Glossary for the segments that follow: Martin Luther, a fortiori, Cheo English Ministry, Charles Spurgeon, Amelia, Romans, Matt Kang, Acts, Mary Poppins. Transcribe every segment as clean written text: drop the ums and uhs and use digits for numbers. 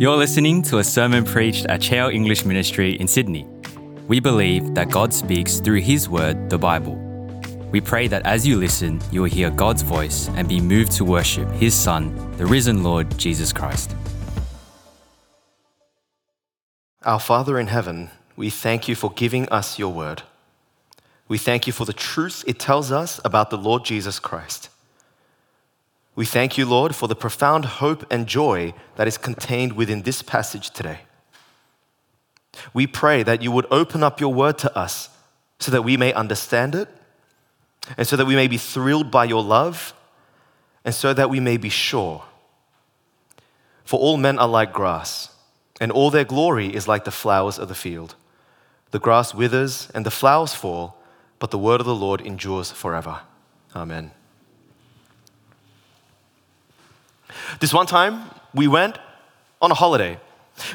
You're listening to a sermon preached at Cheo English Ministry in Sydney. We believe that God speaks through His Word, the Bible. We pray that as you listen, you will hear God's voice and be moved to worship His Son, the risen Lord Jesus Christ. Our Father in heaven, we thank you for giving us your Word. We thank you for the truth it tells us about the Lord Jesus Christ. We thank you, Lord, for the profound hope and joy that is contained within this passage today. We pray that you would open up your word to us so that we may understand it, and so that we may be thrilled by your love, and so that we may be sure. For all men are like grass, and all their glory is like the flowers of the field. The grass withers and the flowers fall, but the word of the Lord endures forever. Amen. This one time, we went on a holiday.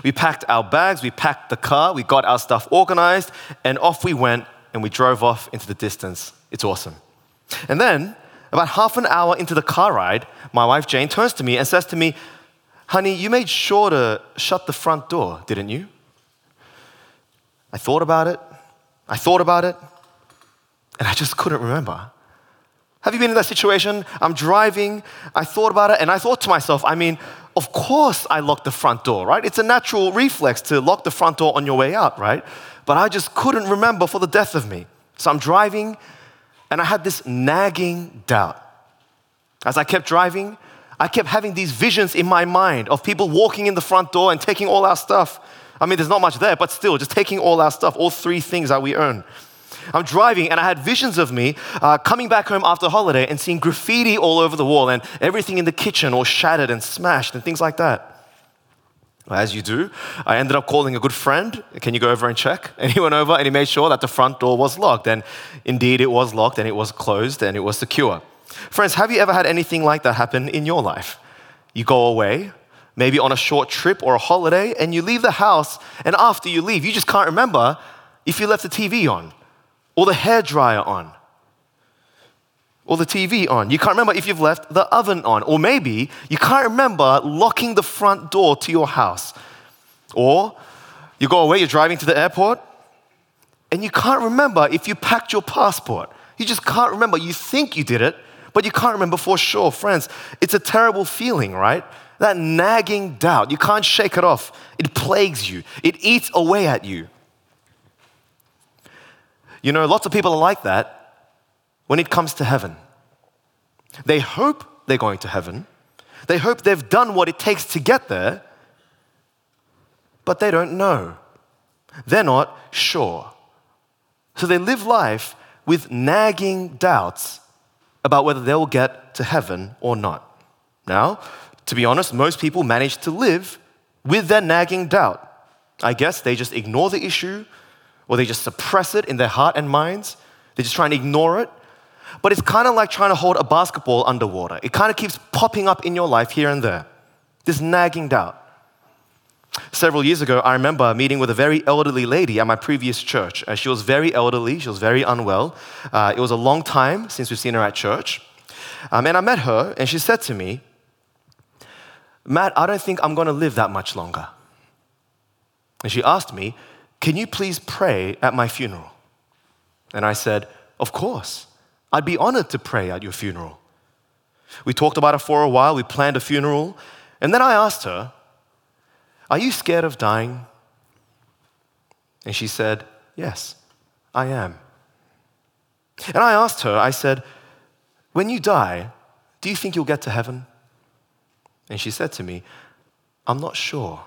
We packed our bags, we packed the car, we got our stuff organized, and off we went, and we drove off into the distance. It's awesome. And then, about half an hour into the car ride, my wife Jane turns to me and says to me, "Honey, you made sure to shut the front door, didn't you?" I thought about it, and I just couldn't remember. Have you been in that situation? I'm driving, I thought about it, and I thought to myself, of course I locked the front door, right? It's a natural reflex to lock the front door on your way out, right? But I just couldn't remember for the death of me. So I'm driving, and I had this nagging doubt. As I kept driving, I kept having these visions in my mind of people walking in the front door and taking all our stuff. There's not much there, but still, just taking all our stuff, all three things that we own. I'm driving and I had visions of me coming back home after holiday and seeing graffiti all over the wall and everything in the kitchen all shattered and smashed and things like that. As you do, I ended up calling a good friend. "Can you go over and check?" And he went over and he made sure that the front door was locked. And indeed it was locked and it was closed and it was secure. Friends, have you ever had anything like that happen in your life? You go away, maybe on a short trip or a holiday, and you leave the house, and after you leave, you just can't remember if you left the TV on, or the hairdryer on, or the TV on. You can't remember if you've left the oven on, or maybe you can't remember locking the front door to your house. Or you go away, you're driving to the airport, and you can't remember if you packed your passport. You just can't remember. You think you did it, but you can't remember for sure. Friends, it's a terrible feeling, right? That nagging doubt, you can't shake it off. It plagues you. It eats away at you. You know, lots of people are like that when it comes to heaven. They hope they're going to heaven. They hope they've done what it takes to get there, but they don't know. They're not sure. So they live life with nagging doubts about whether they'll get to heaven or not. Now, to be honest, most people manage to live with their nagging doubt. I guess they just ignore the issue, or they just suppress it in their heart and minds. They just try and ignore it. But it's kind of like trying to hold a basketball underwater. It kind of keeps popping up in your life here and there, this nagging doubt. Several years ago, I remember meeting with a very elderly lady at my previous church. She was very elderly. She was very unwell. It was a long time since we've seen her at church. And I met her, and she said to me, "Matt, I don't think I'm going to live that much longer." And she asked me, "Can you please pray at my funeral?" And I said, "Of course. I'd be honored to pray at your funeral." We talked about it for a while. We planned a funeral. And then I asked her, "Are you scared of dying?" And she said, "Yes, I am." And I asked her, I said, "When you die, do you think you'll get to heaven?" And she said to me, "I'm not sure.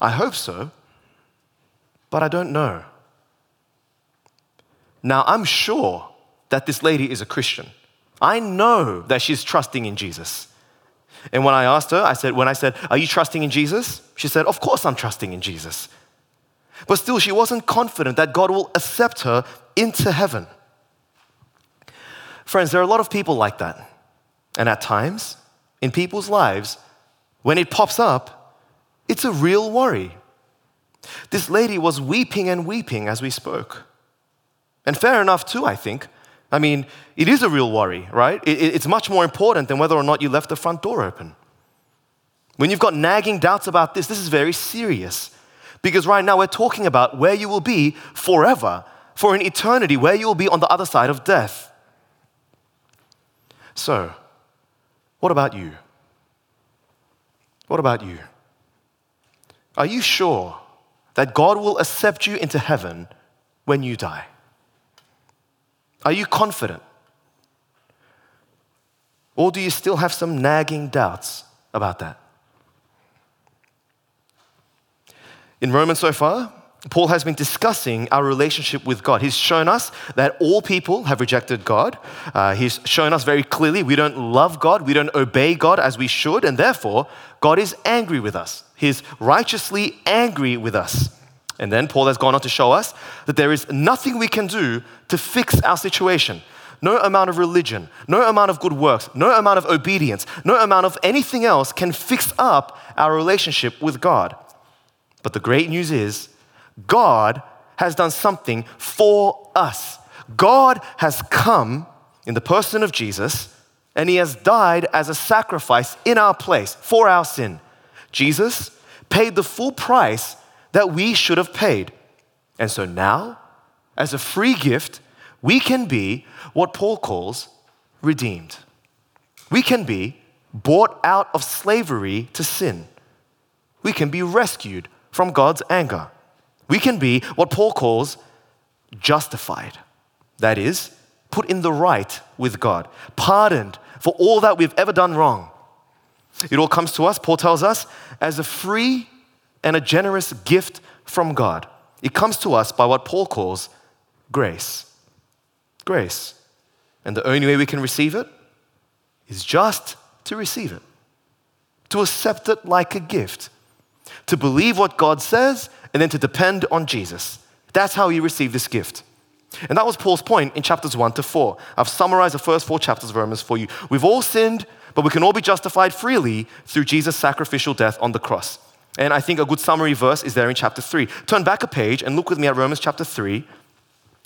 I hope so, but I don't know." Now, I'm sure that this lady is a Christian. I know that she's trusting in Jesus. And when I asked her, I said, "Are you trusting in Jesus?" She said, "Of course I'm trusting in Jesus." But still, she wasn't confident that God will accept her into heaven. Friends, there are a lot of people like that. And at times, in people's lives, when it pops up, it's a real worry. This lady was weeping and weeping as we spoke. And fair enough too, I think. It is a real worry, right? It's much more important than whether or not you left the front door open. When you've got nagging doubts about this, this is very serious. Because right now we're talking about where you will be forever, for an eternity, where you will be on the other side of death. So, what about you? What about you? Are you sure that God will accept you into heaven when you die? Are you confident? Or do you still have some nagging doubts about that? In Romans so far, Paul has been discussing our relationship with God. He's shown us that all people have rejected God. He's shown us very clearly we don't love God, we don't obey God as we should, and therefore God is angry with us. He's righteously angry with us. And then Paul has gone on to show us that there is nothing we can do to fix our situation. No amount of religion, no amount of good works, no amount of obedience, no amount of anything else can fix up our relationship with God. But the great news is God has done something for us. God has come in the person of Jesus, and he has died as a sacrifice in our place for our sin. Jesus paid the full price that we should have paid. And so now, as a free gift, we can be what Paul calls redeemed. We can be bought out of slavery to sin. We can be rescued from God's anger. We can be what Paul calls justified. That is, put in the right with God, pardoned for all that we've ever done wrong. It all comes to us, Paul tells us, as a free and a generous gift from God. It comes to us by what Paul calls grace. Grace. And the only way we can receive it is just to receive it, to accept it like a gift, to believe what God says, and then to depend on Jesus. That's how you receive this gift. And that was Paul's point in chapters 1 to 4. I've summarized the first 4 chapters of Romans for you. We've all sinned, but we can all be justified freely through Jesus' sacrificial death on the cross. And I think a good summary verse is there in chapter 3. Turn back a page and look with me at Romans chapter 3,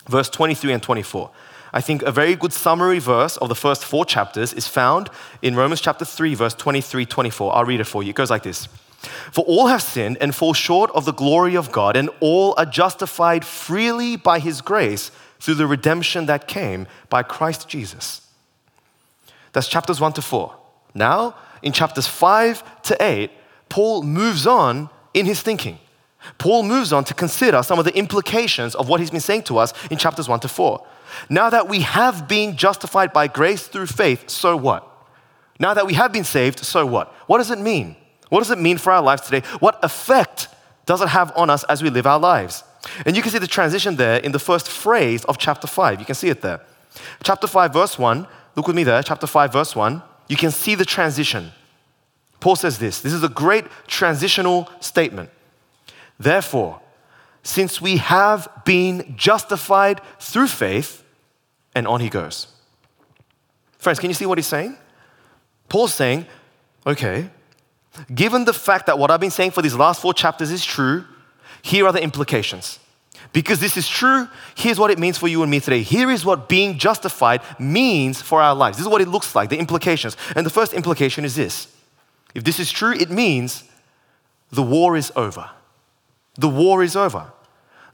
verse 23 and 24. I think a very good summary verse of the first 4 chapters is found in Romans chapter 3, verse 23, 24. I'll read it for you. It goes like this. For all have sinned and fall short of the glory of God, and all are justified freely by his grace through the redemption that came by Christ Jesus. That's chapters 1 to 4. Now, in chapters 5 to 8, Paul moves on in his thinking. Paul moves on to consider some of the implications of what he's been saying to us in chapters 1 to 4. Now that we have been justified by grace through faith, so what? Now that we have been saved, so what? What does it mean? What does it mean for our lives today? What effect does it have on us as we live our lives? And you can see the transition there in the first phrase of chapter 5. You can see it there. Chapter 5, verse 1. Look with me there. Chapter 5, verse 1. You can see the transition. Paul says this. This is a great transitional statement. Therefore, since we have been justified through faith, and on he goes. Friends, can you see what he's saying? Paul's saying, okay, given the fact that what I've been saying for these last 4 chapters is true, here are the implications. Because this is true, here's what it means for you and me today. Here is what being justified means for our lives. This is what it looks like, the implications. And the first implication is this. If this is true, it means the war is over. The war is over.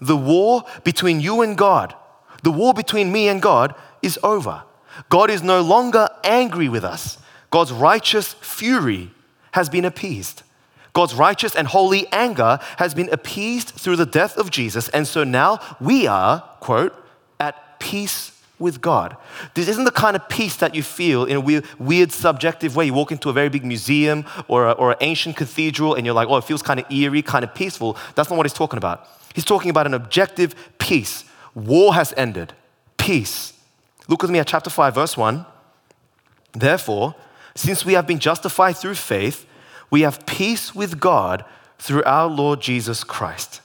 The war between you and God, the war between me and God is over. God is no longer angry with us. God's righteous fury has been appeased. God's righteous and holy anger has been appeased through the death of Jesus, and so now we are, quote, at peace with God. This isn't the kind of peace that you feel in a weird subjective way. You walk into a very big museum or an ancient cathedral and you're like, oh, it feels kind of eerie, kind of peaceful. That's not what he's talking about. He's talking about an objective peace. War has ended. Peace. Look with me at chapter 5, verse 1. Therefore, since we have been justified through faith, we have peace with God through our Lord Jesus Christ.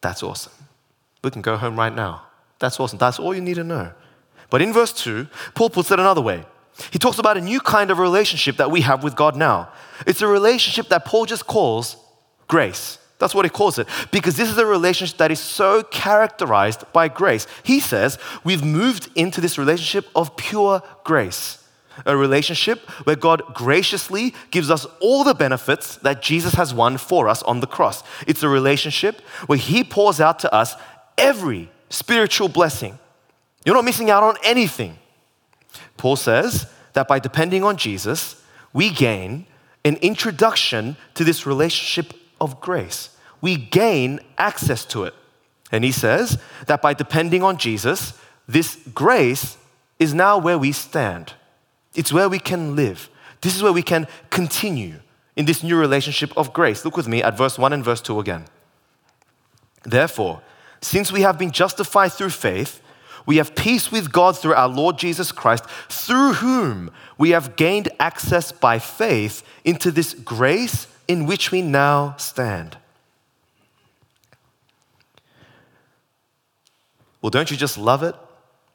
That's awesome. We can go home right now. That's awesome. That's all you need to know. But in verse 2, Paul puts it another way. He talks about a new kind of relationship that we have with God now. It's a relationship that Paul just calls grace. That's what he calls it, because this is a relationship that is so characterized by grace. He says, we've moved into this relationship of pure grace. a relationship where God graciously gives us all the benefits that Jesus has won for us on the cross. It's a relationship where He pours out to us every spiritual blessing. You're not missing out on anything. Paul says that by depending on Jesus, we gain an introduction to this relationship of grace. We gain access to it. And he says that by depending on Jesus, this grace is now where we stand. It's where we can live. This is where we can continue in this new relationship of grace. Look with me at verse 1 and verse 2 again. Therefore, since we have been justified through faith, we have peace with God through our Lord Jesus Christ, through whom we have gained access by faith into this grace in which we now stand. Well, don't you just love it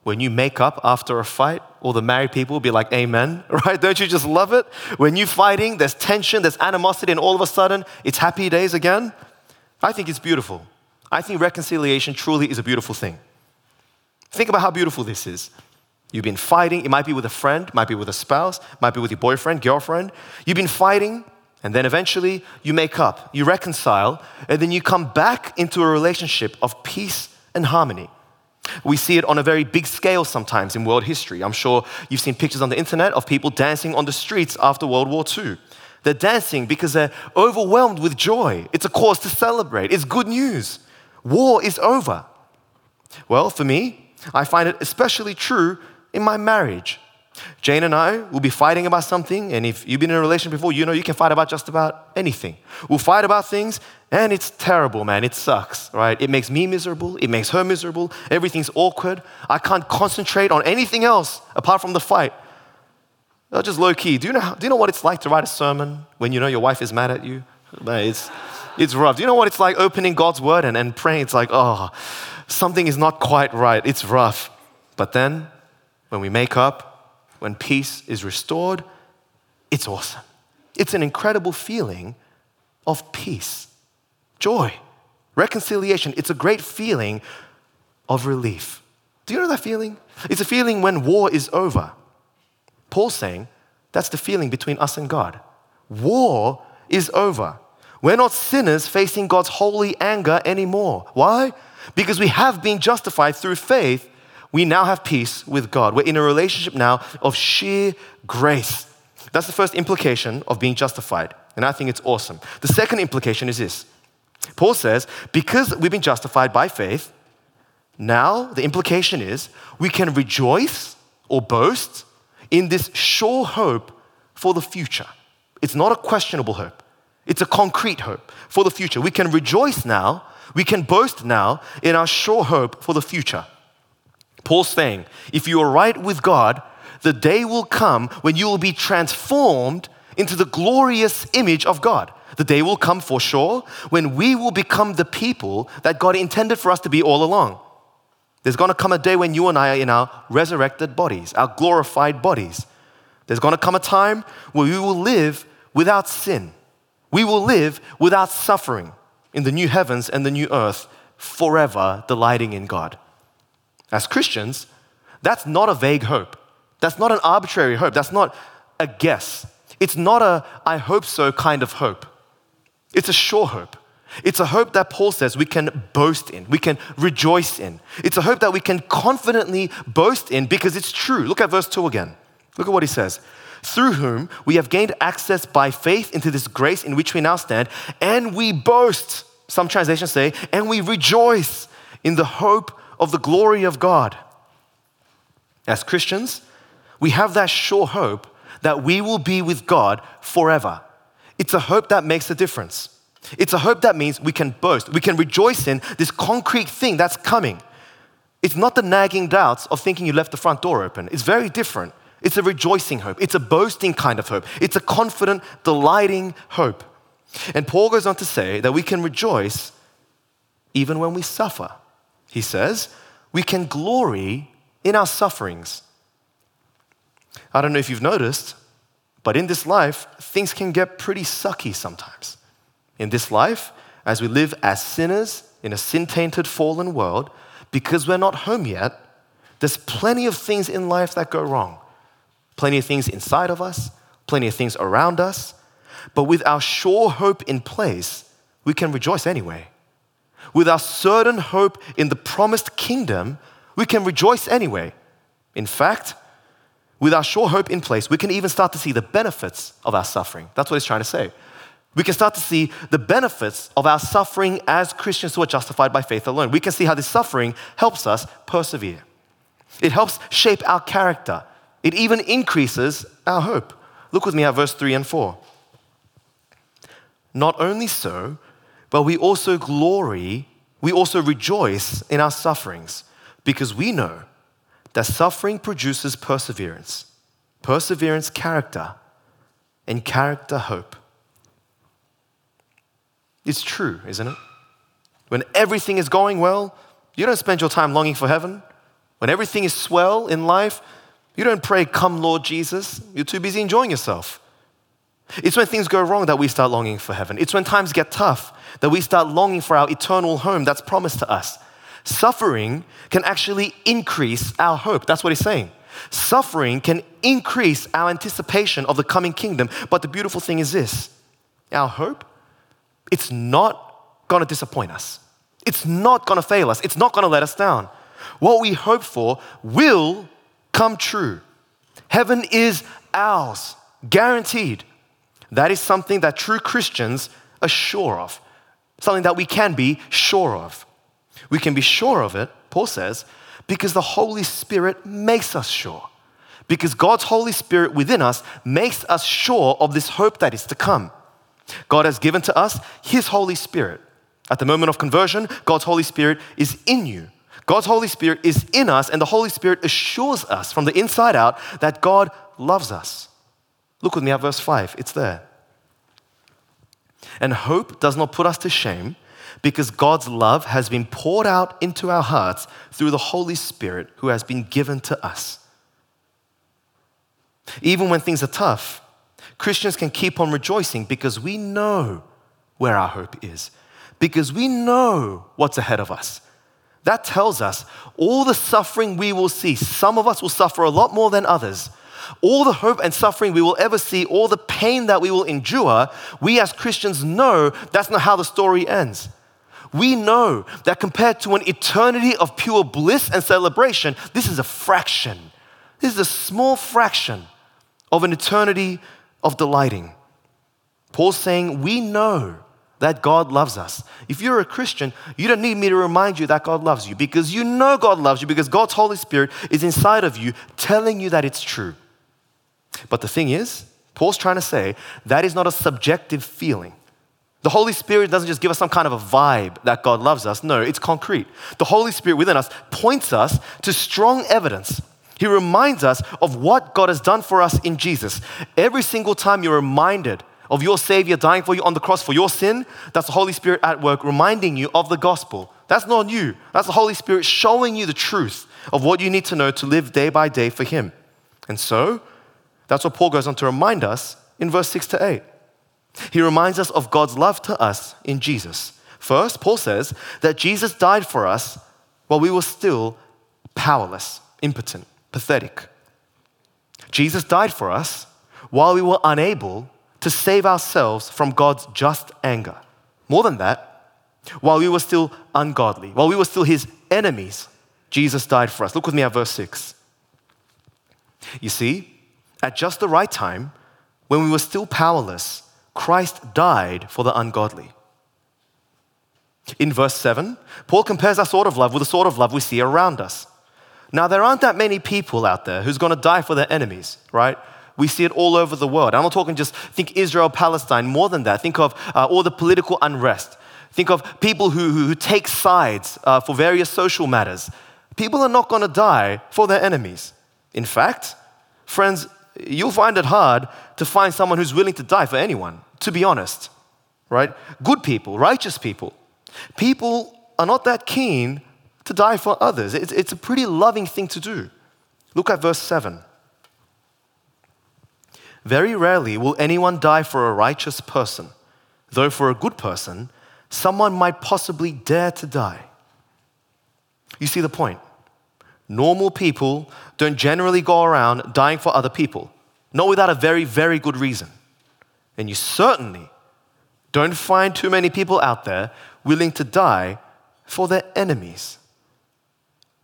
when you make up after a fight? All the married people will be like, amen, right? Don't you just love it? When you're fighting, there's tension, there's animosity, and all of a sudden, it's happy days again. I think it's beautiful. I think reconciliation truly is a beautiful thing. Think about how beautiful this is. You've been fighting. It might be with a friend, might be with a spouse, might be with your boyfriend, girlfriend. You've been fighting, and then eventually you make up, you reconcile, and then you come back into a relationship of peace and harmony. We see it on a very big scale sometimes in world history. I'm sure you've seen pictures on the internet of people dancing on the streets after World War II. They're dancing because they're overwhelmed with joy. It's a cause to celebrate. It's good news. War is over. Well, for me, I find it especially true in my marriage. Jane and I will be fighting about something, and if you've been in a relationship before, you know you can fight about just about anything. We'll fight about things, and it's terrible, man. It sucks, right? It makes me miserable. It makes her miserable. Everything's awkward. I can't concentrate on anything else apart from the fight. Not just low-key. Do you know what it's like to write a sermon when you know your wife is mad at you? It's rough. Do you know what it's like opening God's word and praying? It's like, oh, something is not quite right. It's rough. But then, when we make up, when peace is restored, it's awesome. It's an incredible feeling of peace, joy, reconciliation. It's a great feeling of relief. Do you know that feeling? It's a feeling when war is over. Paul's saying that's the feeling between us and God. War is over. We're not sinners facing God's holy anger anymore. Why? Because we have been justified through faith. We now have peace with God. We're in a relationship now of sheer grace. That's the first implication of being justified, and I think it's awesome. The second implication is this. Paul says, because we've been justified by faith, now the implication is we can rejoice or boast in this sure hope for the future. It's not a questionable hope. It's a concrete hope for the future. We can rejoice now, we can boast now in our sure hope for the future. Paul's saying, if you are right with God, the day will come when you will be transformed into the glorious image of God. The day will come for sure when we will become the people that God intended for us to be all along. There's going to come a day when you and I are in our resurrected bodies, our glorified bodies. There's going to come a time where we will live without sin. We will live without suffering in the new heavens and the new earth, forever delighting in God. As Christians, that's not a vague hope. That's not an arbitrary hope. That's not a guess. It's not a I hope so kind of hope. It's a sure hope. It's a hope that Paul says we can boast in, we can rejoice in. It's a hope that we can confidently boast in because it's true. Look at verse 2 again. Look at what he says. Through whom we have gained access by faith into this grace in which we now stand, and we boast. Some translations say, and we rejoice in the hope of the glory of God. As Christians, we have that sure hope that we will be with God forever. It's a hope that makes a difference. It's a hope that means we can boast, we can rejoice in this concrete thing that's coming. It's not the nagging doubts of thinking you left the front door open. It's very different. It's a rejoicing hope. It's a boasting kind of hope. It's a confident, delighting hope. And Paul goes on to say that we can rejoice even when we suffer. He says, we can glory in our sufferings. I don't know if you've noticed, but in this life, things can get pretty sucky sometimes. In this life, as we live as sinners in a sin-tainted, fallen world, because we're not home yet, there's plenty of things in life that go wrong. Plenty of things inside of us, plenty of things around us. But with our sure hope in place, we can rejoice anyway. With our certain hope in the promised kingdom, we can rejoice anyway. In fact, with our sure hope in place, we can even start to see the benefits of our suffering. That's what he's trying to say. We can start to see the benefits of our suffering as Christians who are justified by faith alone. We can see how this suffering helps us persevere. It helps shape our character. It even increases our hope. Look with me at verse 3 and 4. Not only so, but we also rejoice in our sufferings, because we know that suffering produces perseverance, perseverance character, and character hope. It's true, isn't it? When everything is going well, you don't spend your time longing for heaven. When everything is swell in life, you don't pray, "Come, Lord Jesus." You're too busy enjoying yourself. It's when things go wrong that we start longing for heaven. It's when times get tough that we start longing for our eternal home that's promised to us. Suffering can actually increase our hope. That's what he's saying. Suffering can increase our anticipation of the coming kingdom. But the beautiful thing is this: our hope, it's not going to disappoint us. It's not going to fail us. It's not going to let us down. What we hope for will come true. Heaven is ours, guaranteed. That is something that true Christians are sure of, something that we can be sure of. We can be sure of it, Paul says, because the Holy Spirit makes us sure, because God's Holy Spirit within us makes us sure of this hope that is to come. God has given to us His Holy Spirit. At the moment of conversion, God's Holy Spirit is in you. God's Holy Spirit is in us, and the Holy Spirit assures us from the inside out that God loves us. Look with me at verse 5. It's there. And hope does not put us to shame, because God's love has been poured out into our hearts through the Holy Spirit who has been given to us. Even when things are tough, Christians can keep on rejoicing because we know where our hope is, because we know what's ahead of us. That tells us all the suffering we will see. Some of us will suffer a lot more than others. All the hope and suffering we will ever see, all the pain that we will endure, we as Christians know that's not how the story ends. We know that compared to an eternity of pure bliss and celebration, this is a fraction. This is a small fraction of an eternity of delighting. Paul's saying we know that God loves us. If you're a Christian, you don't need me to remind you that God loves you, because you know God loves you, because God's Holy Spirit is inside of you telling you that it's true. But the thing is, Paul's trying to say that is not a subjective feeling. The Holy Spirit doesn't just give us some kind of a vibe that God loves us. No, it's concrete. The Holy Spirit within us points us to strong evidence. He reminds us of what God has done for us in Jesus. Every single time you're reminded of your Savior dying for you on the cross for your sin, that's the Holy Spirit at work reminding you of the gospel. That's not you. That's the Holy Spirit showing you the truth of what you need to know to live day by day for Him. And so, that's what Paul goes on to remind us in verse 6 to 8. He reminds us of God's love to us in Jesus. First, Paul says that Jesus died for us while we were still powerless, impotent, pathetic. Jesus died for us while we were unable to save ourselves from God's just anger. More than that, while we were still ungodly, while we were still His enemies, Jesus died for us. Look with me at verse 6. You see, at just the right time, when we were still powerless, Christ died for the ungodly. In verse 7, Paul compares our sort of love with the sort of love we see around us. Now, there aren't that many people out there who's going to die for their enemies, right? We see it all over the world. I'm not talking just think Israel, Palestine, more than that. Think of all the political unrest. Think of people who take sides for various social matters. People are not going to die for their enemies. In fact, friends, you'll find it hard to find someone who's willing to die for anyone, to be honest, right? Good people, righteous people. People are not that keen to die for others. It's a pretty loving thing to do. Look at verse 7. Very rarely will anyone die for a righteous person, though for a good person, someone might possibly dare to die. You see the point? normal people don't generally go around dying for other people, not without a very, very good reason. And you certainly don't find too many people out there willing to die for their enemies.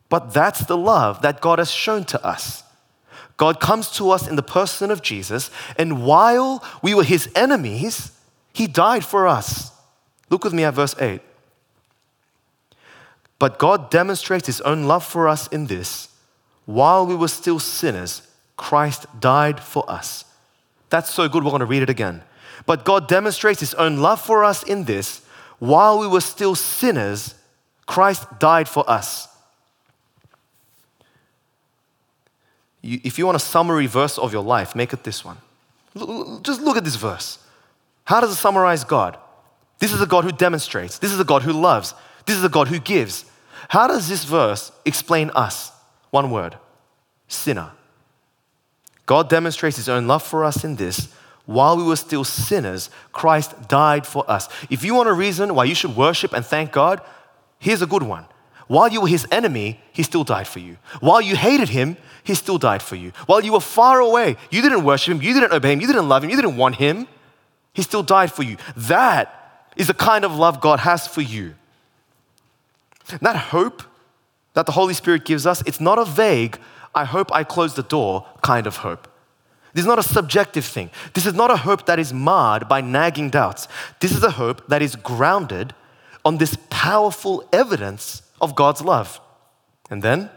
But that's the love that God has shown to us. God comes to us in the person of Jesus, and while we were his enemies, he died for us. Look with me at verse 8. But God demonstrates his own love for us in this: while we were still sinners, Christ died for us. That's so good, we're going to read it again. But God demonstrates his own love for us in this: while we were still sinners, Christ died for us. If you want a summary verse of your life, make it this one. Just look at this verse. How does it summarize God? This is a God who demonstrates. This is a God who loves. This is a God who gives. How does this verse explain us? One word: sinner. God demonstrates his own love for us in this: while we were still sinners, Christ died for us. If you want a reason why you should worship and thank God, here's a good one. While you were his enemy, he still died for you. While you hated him, he still died for you. While you were far away, you didn't worship him, you didn't obey him, you didn't love him, you didn't want him, he still died for you. That is the kind of love God has for you. And that hope that the Holy Spirit gives us, it's not a vague, I hope I close the door kind of hope. This is not a subjective thing. This is not a hope that is marred by nagging doubts. This is a hope that is grounded on this powerful evidence of God's love. And then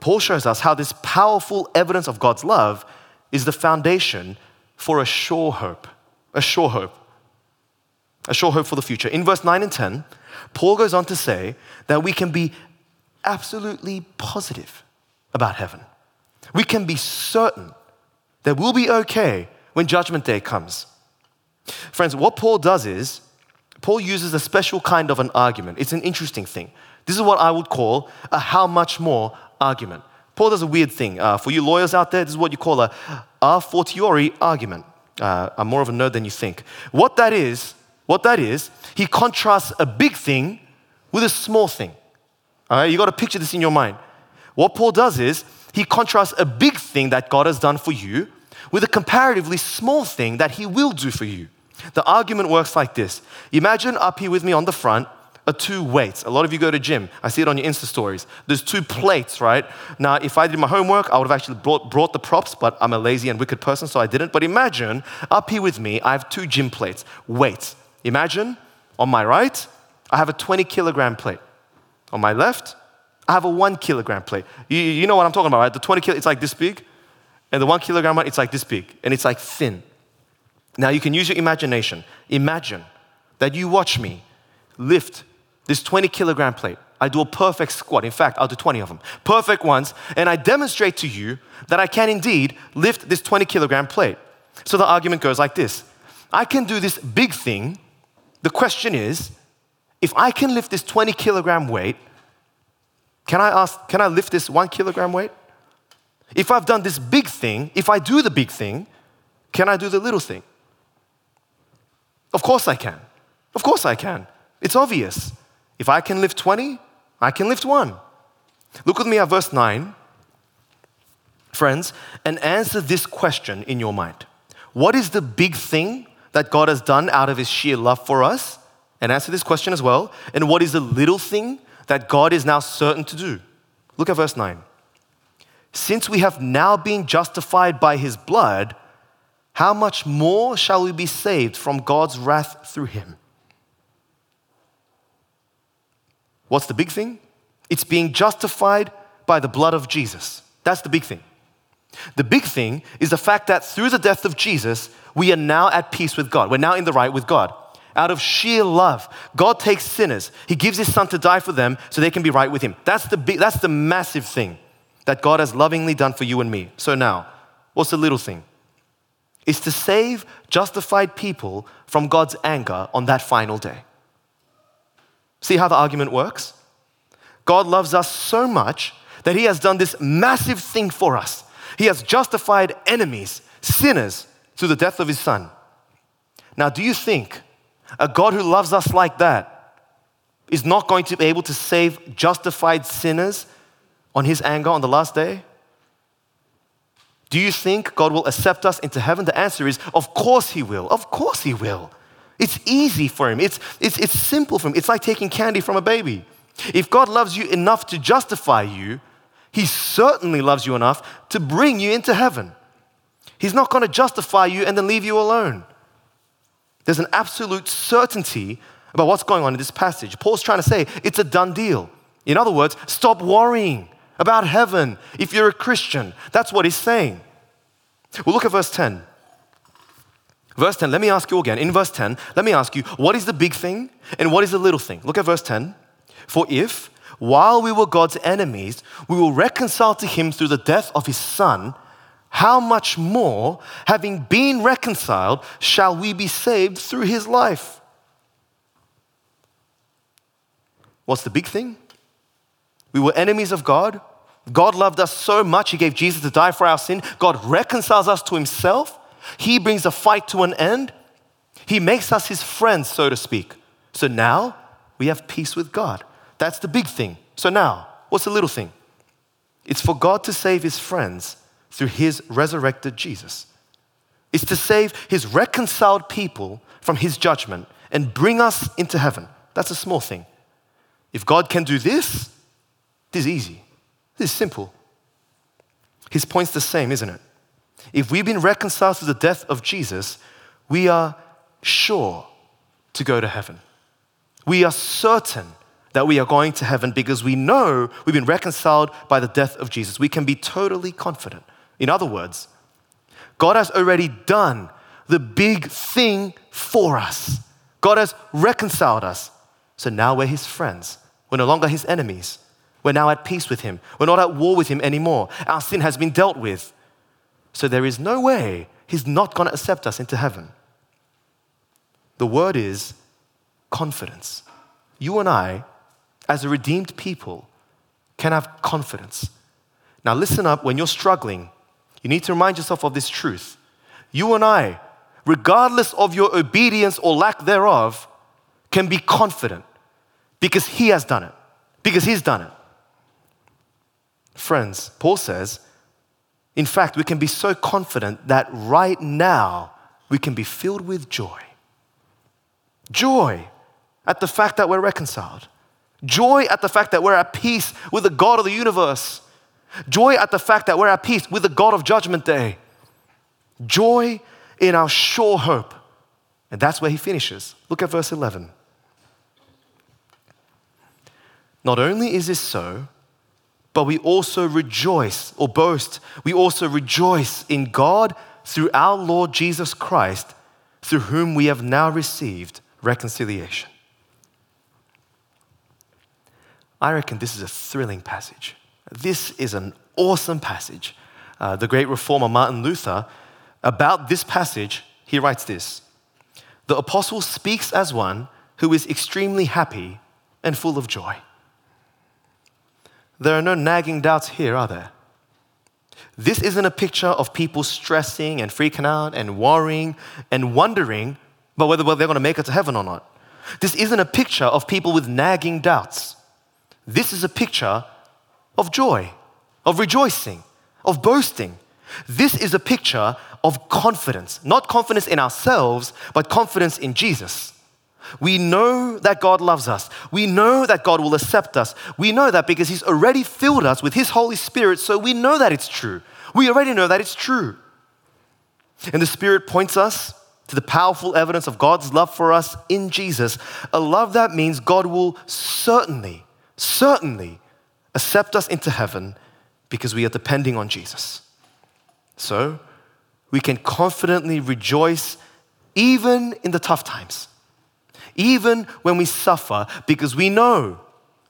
Paul shows us how this powerful evidence of God's love is the foundation for a sure hope. A sure hope. A sure hope for the future. In verse 9 and 10, Paul goes on to say that we can be absolutely positive about heaven. We can be certain that we'll be okay when Judgment Day comes. Friends, what Paul does is, Paul uses a special kind of an argument. It's an interesting thing. This is what I would call a how much more argument. Paul does a weird thing. For you lawyers out there, this is what you call a fortiori argument. I'm more of a nerd than you think. What that is, he contrasts a big thing with a small thing. All right, you got to picture this in your mind. What Paul does is, he contrasts a big thing that God has done for you with a comparatively small thing that he will do for you. The argument works like this. Imagine up here with me on the front are two weights. A lot of you go to gym. I see it on your Insta stories. There's two plates, right? Now, if I did my homework, I would have actually brought the props, but I'm a lazy and wicked person, so I didn't. But imagine up here with me, I have two gym plates, weights. Imagine on my right, I have a 20 kilogram plate. On my left, I have a 1 kilogram plate. You know what I'm talking about, right? The 20 kilo, it's like this big, and the 1 kilogram one, it's like this big, and it's like thin. Now you can use your imagination. Imagine that you watch me lift this 20 kilogram plate. I do a perfect squat. In fact, I'll do 20 of them. Perfect ones, and I demonstrate to you that I can indeed lift this 20 kilogram plate. So the argument goes like this. I can do this big thing. The question is, if I can lift this 20 kilogram weight, can I lift this 1 kilogram weight? If I've done this big thing, if I do the big thing, can I do the little thing? Of course I can. Of course I can. It's obvious. If I can lift 20, I can lift 1. Look with me at verse 9. Friends, and answer this question in your mind. What is the big thing that God has done out of his sheer love for us? And answer this question as well. And what is the little thing that God is now certain to do? Look at verse 9. Since we have now been justified by his blood, how much more shall we be saved from God's wrath through him? What's the big thing? It's being justified by the blood of Jesus. That's the big thing. The big thing is the fact that through the death of Jesus, we are now at peace with God. We're now in the right with God. Out of sheer love, God takes sinners. He gives his son to die for them so they can be right with him. That's the massive thing that God has lovingly done for you and me. So now, what's the little thing? It's to save justified people from God's anger on that final day. See how the argument works? God loves us so much that he has done this massive thing for us. He has justified enemies, sinners, through the death of his son. Now, do you think a God who loves us like that is not going to be able to save justified sinners on his anger on the last day? Do you think God will accept us into heaven? The answer is, of course he will. Of course he will. It's easy for him. It's simple for him. It's like taking candy from a baby. If God loves you enough to justify you, he certainly loves you enough to bring you into heaven. He's not going to justify you and then leave you alone. There's an absolute certainty about what's going on in this passage. Paul's trying to say it's a done deal. In other words, stop worrying about heaven if you're a Christian. That's what he's saying. Well, look at verse 10. Verse 10, let me ask you again. In verse 10, let me ask you, what is the big thing and what is the little thing? Look at verse 10. For if, while we were God's enemies, we were reconciled to him through the death of his son, how much more, having been reconciled, shall we be saved through his life? What's the big thing? We were enemies of God. God loved us so much, he gave Jesus to die for our sin. God reconciles us to himself. He brings the fight to an end. He makes us his friends, so to speak. So now we have peace with God. That's the big thing. So now, what's the little thing? It's for God to save his friends through his resurrected Jesus. It's to save his reconciled people from his judgment and bring us into heaven. That's a small thing. If God can do this, this is easy. This is simple. His point's the same, isn't it? If we've been reconciled through the death of Jesus, we are sure to go to heaven. We are certain that we are going to heaven because we know we've been reconciled by the death of Jesus. We can be totally confident. In other words, God has already done the big thing for us. God has reconciled us. So now we're his friends. We're no longer his enemies. We're now at peace with him. We're not at war with him anymore. Our sin has been dealt with. So there is no way he's not going to accept us into heaven. The word is confidence. You and I, as a redeemed people, can have confidence. Now listen up, when you're struggling, you need to remind yourself of this truth. You and I, regardless of your obedience or lack thereof, can be confident because he has done it, because he's done it. Friends, Paul says, in fact, we can be so confident that right now we can be filled with joy. Joy at the fact that we're reconciled. Joy at the fact that we're at peace with the God of the universe. Joy at the fact that we're at peace with the God of Judgment Day. Joy in our sure hope. And that's where he finishes. Look at verse 11. Not only is this so, but we also rejoice or boast. We also rejoice in God through our Lord Jesus Christ, through whom we have now received reconciliation. I reckon this is a thrilling passage. This is an awesome passage. The great reformer Martin Luther, about this passage, he writes this: the apostle speaks as one who is extremely happy and full of joy. There are no nagging doubts here, are there? This isn't a picture of people stressing and freaking out and worrying and wondering about whether they're going to make it to heaven or not. This isn't a picture of people with nagging doubts. This is a picture of joy, of rejoicing, of boasting. This is a picture of confidence, not confidence in ourselves, but confidence in Jesus. We know that God loves us. We know that God will accept us. We know that because he's already filled us with his Holy Spirit, so we know that it's true. We already know that it's true. And the Spirit points us to the powerful evidence of God's love for us in Jesus, a love that means God will certainly accept us into heaven because we are depending on Jesus. So we can confidently rejoice even in the tough times, even when we suffer, because we know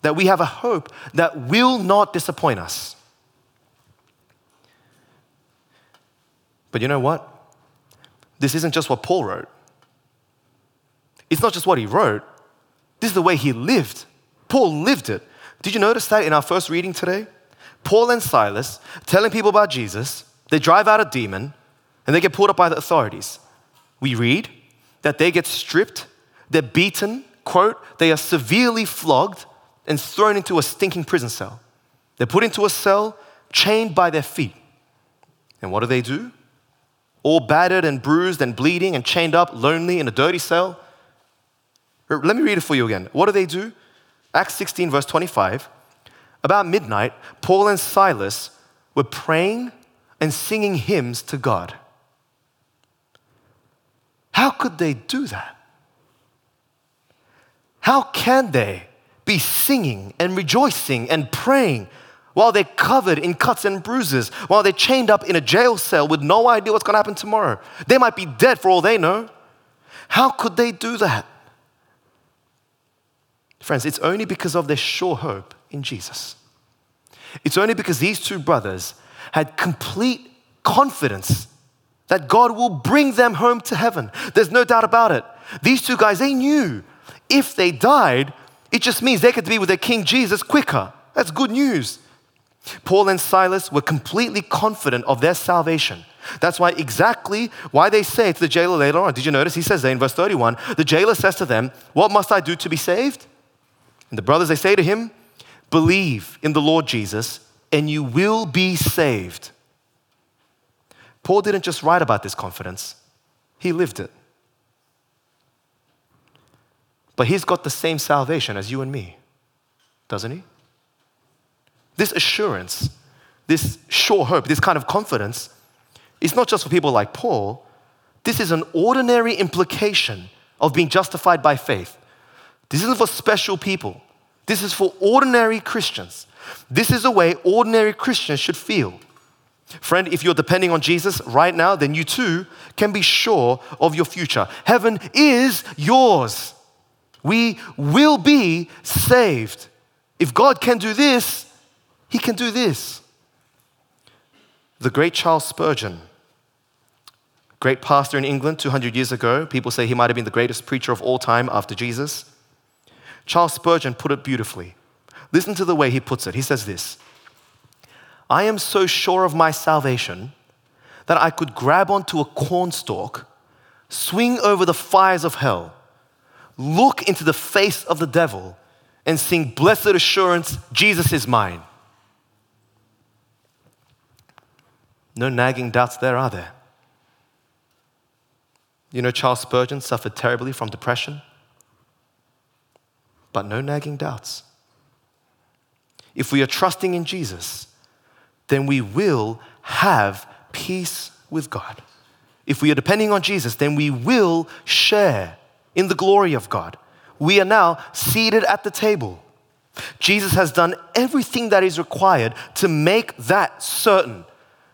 that we have a hope that will not disappoint us. But you know what? This isn't just what Paul wrote. It's not just what he wrote. This is the way he lived. Paul lived it. Did you notice that in our first reading today? Paul and Silas telling people about Jesus, they drive out a demon and they get pulled up by the authorities. We read that they get stripped, they're beaten, quote, they are severely flogged and thrown into a stinking prison cell. They're put into a cell, chained by their feet. And what do? All battered and bruised and bleeding and chained up, lonely in a dirty cell. Let me read it for you again. What do? Acts 16, verse 25. About midnight, Paul and Silas were praying and singing hymns to God. How could they do that? How can they be singing and rejoicing and praying while they're covered in cuts and bruises, while they're chained up in a jail cell with no idea what's going to happen tomorrow? They might be dead for all they know. How could they do that? Friends, it's only because of their sure hope in Jesus. It's only because these two brothers had complete confidence that God will bring them home to heaven. There's no doubt about it. These two guys, they knew if they died, it just means they could be with their King Jesus quicker. That's good news. Paul and Silas were completely confident of their salvation. That's why exactly why they say to the jailer later on, did you notice? He says there in verse 31, the jailer says to them, what must I do to be saved? And the brothers, they say to him, believe in the Lord Jesus and you will be saved. Paul didn't just write about this confidence. He lived it. But he's got the same salvation as you and me, doesn't he? This assurance, this sure hope, this kind of confidence, it's not just for people like Paul. This is an ordinary implication of being justified by faith. This isn't for special people. This is for ordinary Christians. This is the way ordinary Christians should feel. Friend, if you're depending on Jesus right now, then you too can be sure of your future. Heaven is yours. We will be saved. If God can do this, He can do this. The great Charles Spurgeon, great pastor in England 200 years ago. People say he might have been the greatest preacher of all time after Jesus. Charles Spurgeon put it beautifully. Listen to the way he puts it. He says this, I am so sure of my salvation that I could grab onto a cornstalk, swing over the fires of hell, look into the face of the devil, and sing, blessed assurance, Jesus is mine. No nagging doubts there, are there? You know, Charles Spurgeon suffered terribly from depression, but no nagging doubts. If we are trusting in Jesus, then we will have peace with God. If we are depending on Jesus, then we will share in the glory of God. We are now seated at the table. Jesus has done everything that is required to make that certain.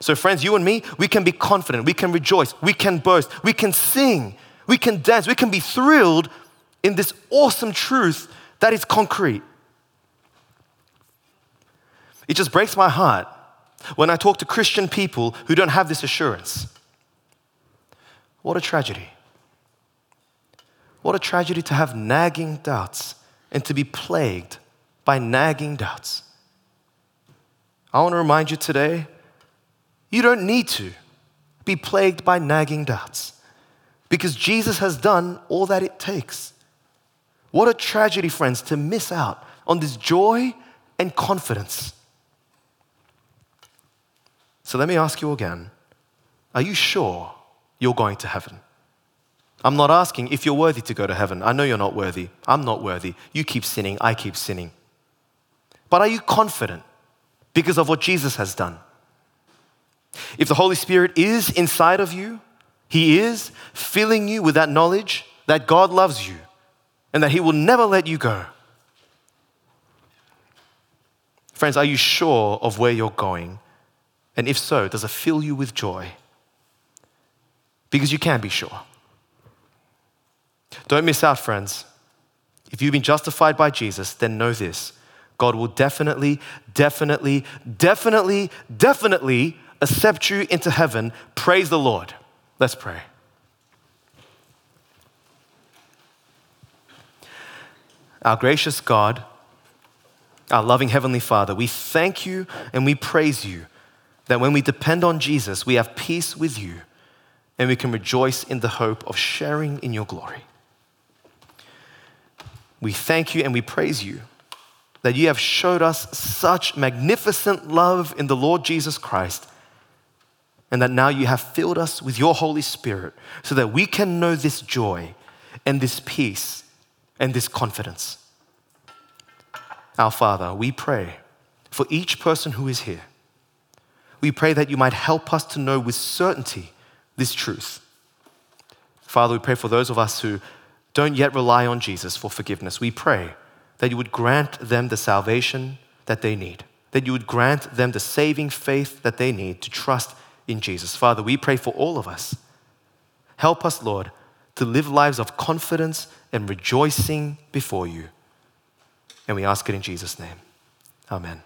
So friends, you and me, we can be confident, we can rejoice, we can boast, we can sing, we can dance, we can be thrilled in this awesome truth that is concrete. It just breaks my heart when I talk to Christian people who don't have this assurance. What a tragedy. What a tragedy to have nagging doubts and to be plagued by nagging doubts. I want to remind you today, you don't need to be plagued by nagging doubts because Jesus has done all that it takes. What a tragedy, friends, to miss out on this joy and confidence. So let me ask you again, are you sure you're going to heaven? I'm not asking if you're worthy to go to heaven. I know you're not worthy. I'm not worthy. You keep sinning. I keep sinning. But are you confident because of what Jesus has done? If the Holy Spirit is inside of you, He is filling you with that knowledge that God loves you and that He will never let you go. Friends, are you sure of where you're going? And if so, does it fill you with joy? Because you can be sure. Don't miss out, friends. If you've been justified by Jesus, then know this. God will definitely accept you into heaven. Praise the Lord. Let's pray. Our gracious God, our loving Heavenly Father, we thank you and we praise you that when we depend on Jesus, we have peace with you and we can rejoice in the hope of sharing in your glory. We thank you and we praise you that you have showed us such magnificent love in the Lord Jesus Christ, and that now you have filled us with your Holy Spirit so that we can know this joy and this peace and this confidence. Our Father, we pray for each person who is here. We pray that you might help us to know with certainty this truth. Father, we pray for those of us who don't yet rely on Jesus for forgiveness. We pray that you would grant them the salvation that they need, that you would grant them the saving faith that they need to trust in Jesus. Father, we pray for all of us. Help us, Lord, to live lives of confidence and rejoicing before you. And we ask it in Jesus' name. Amen.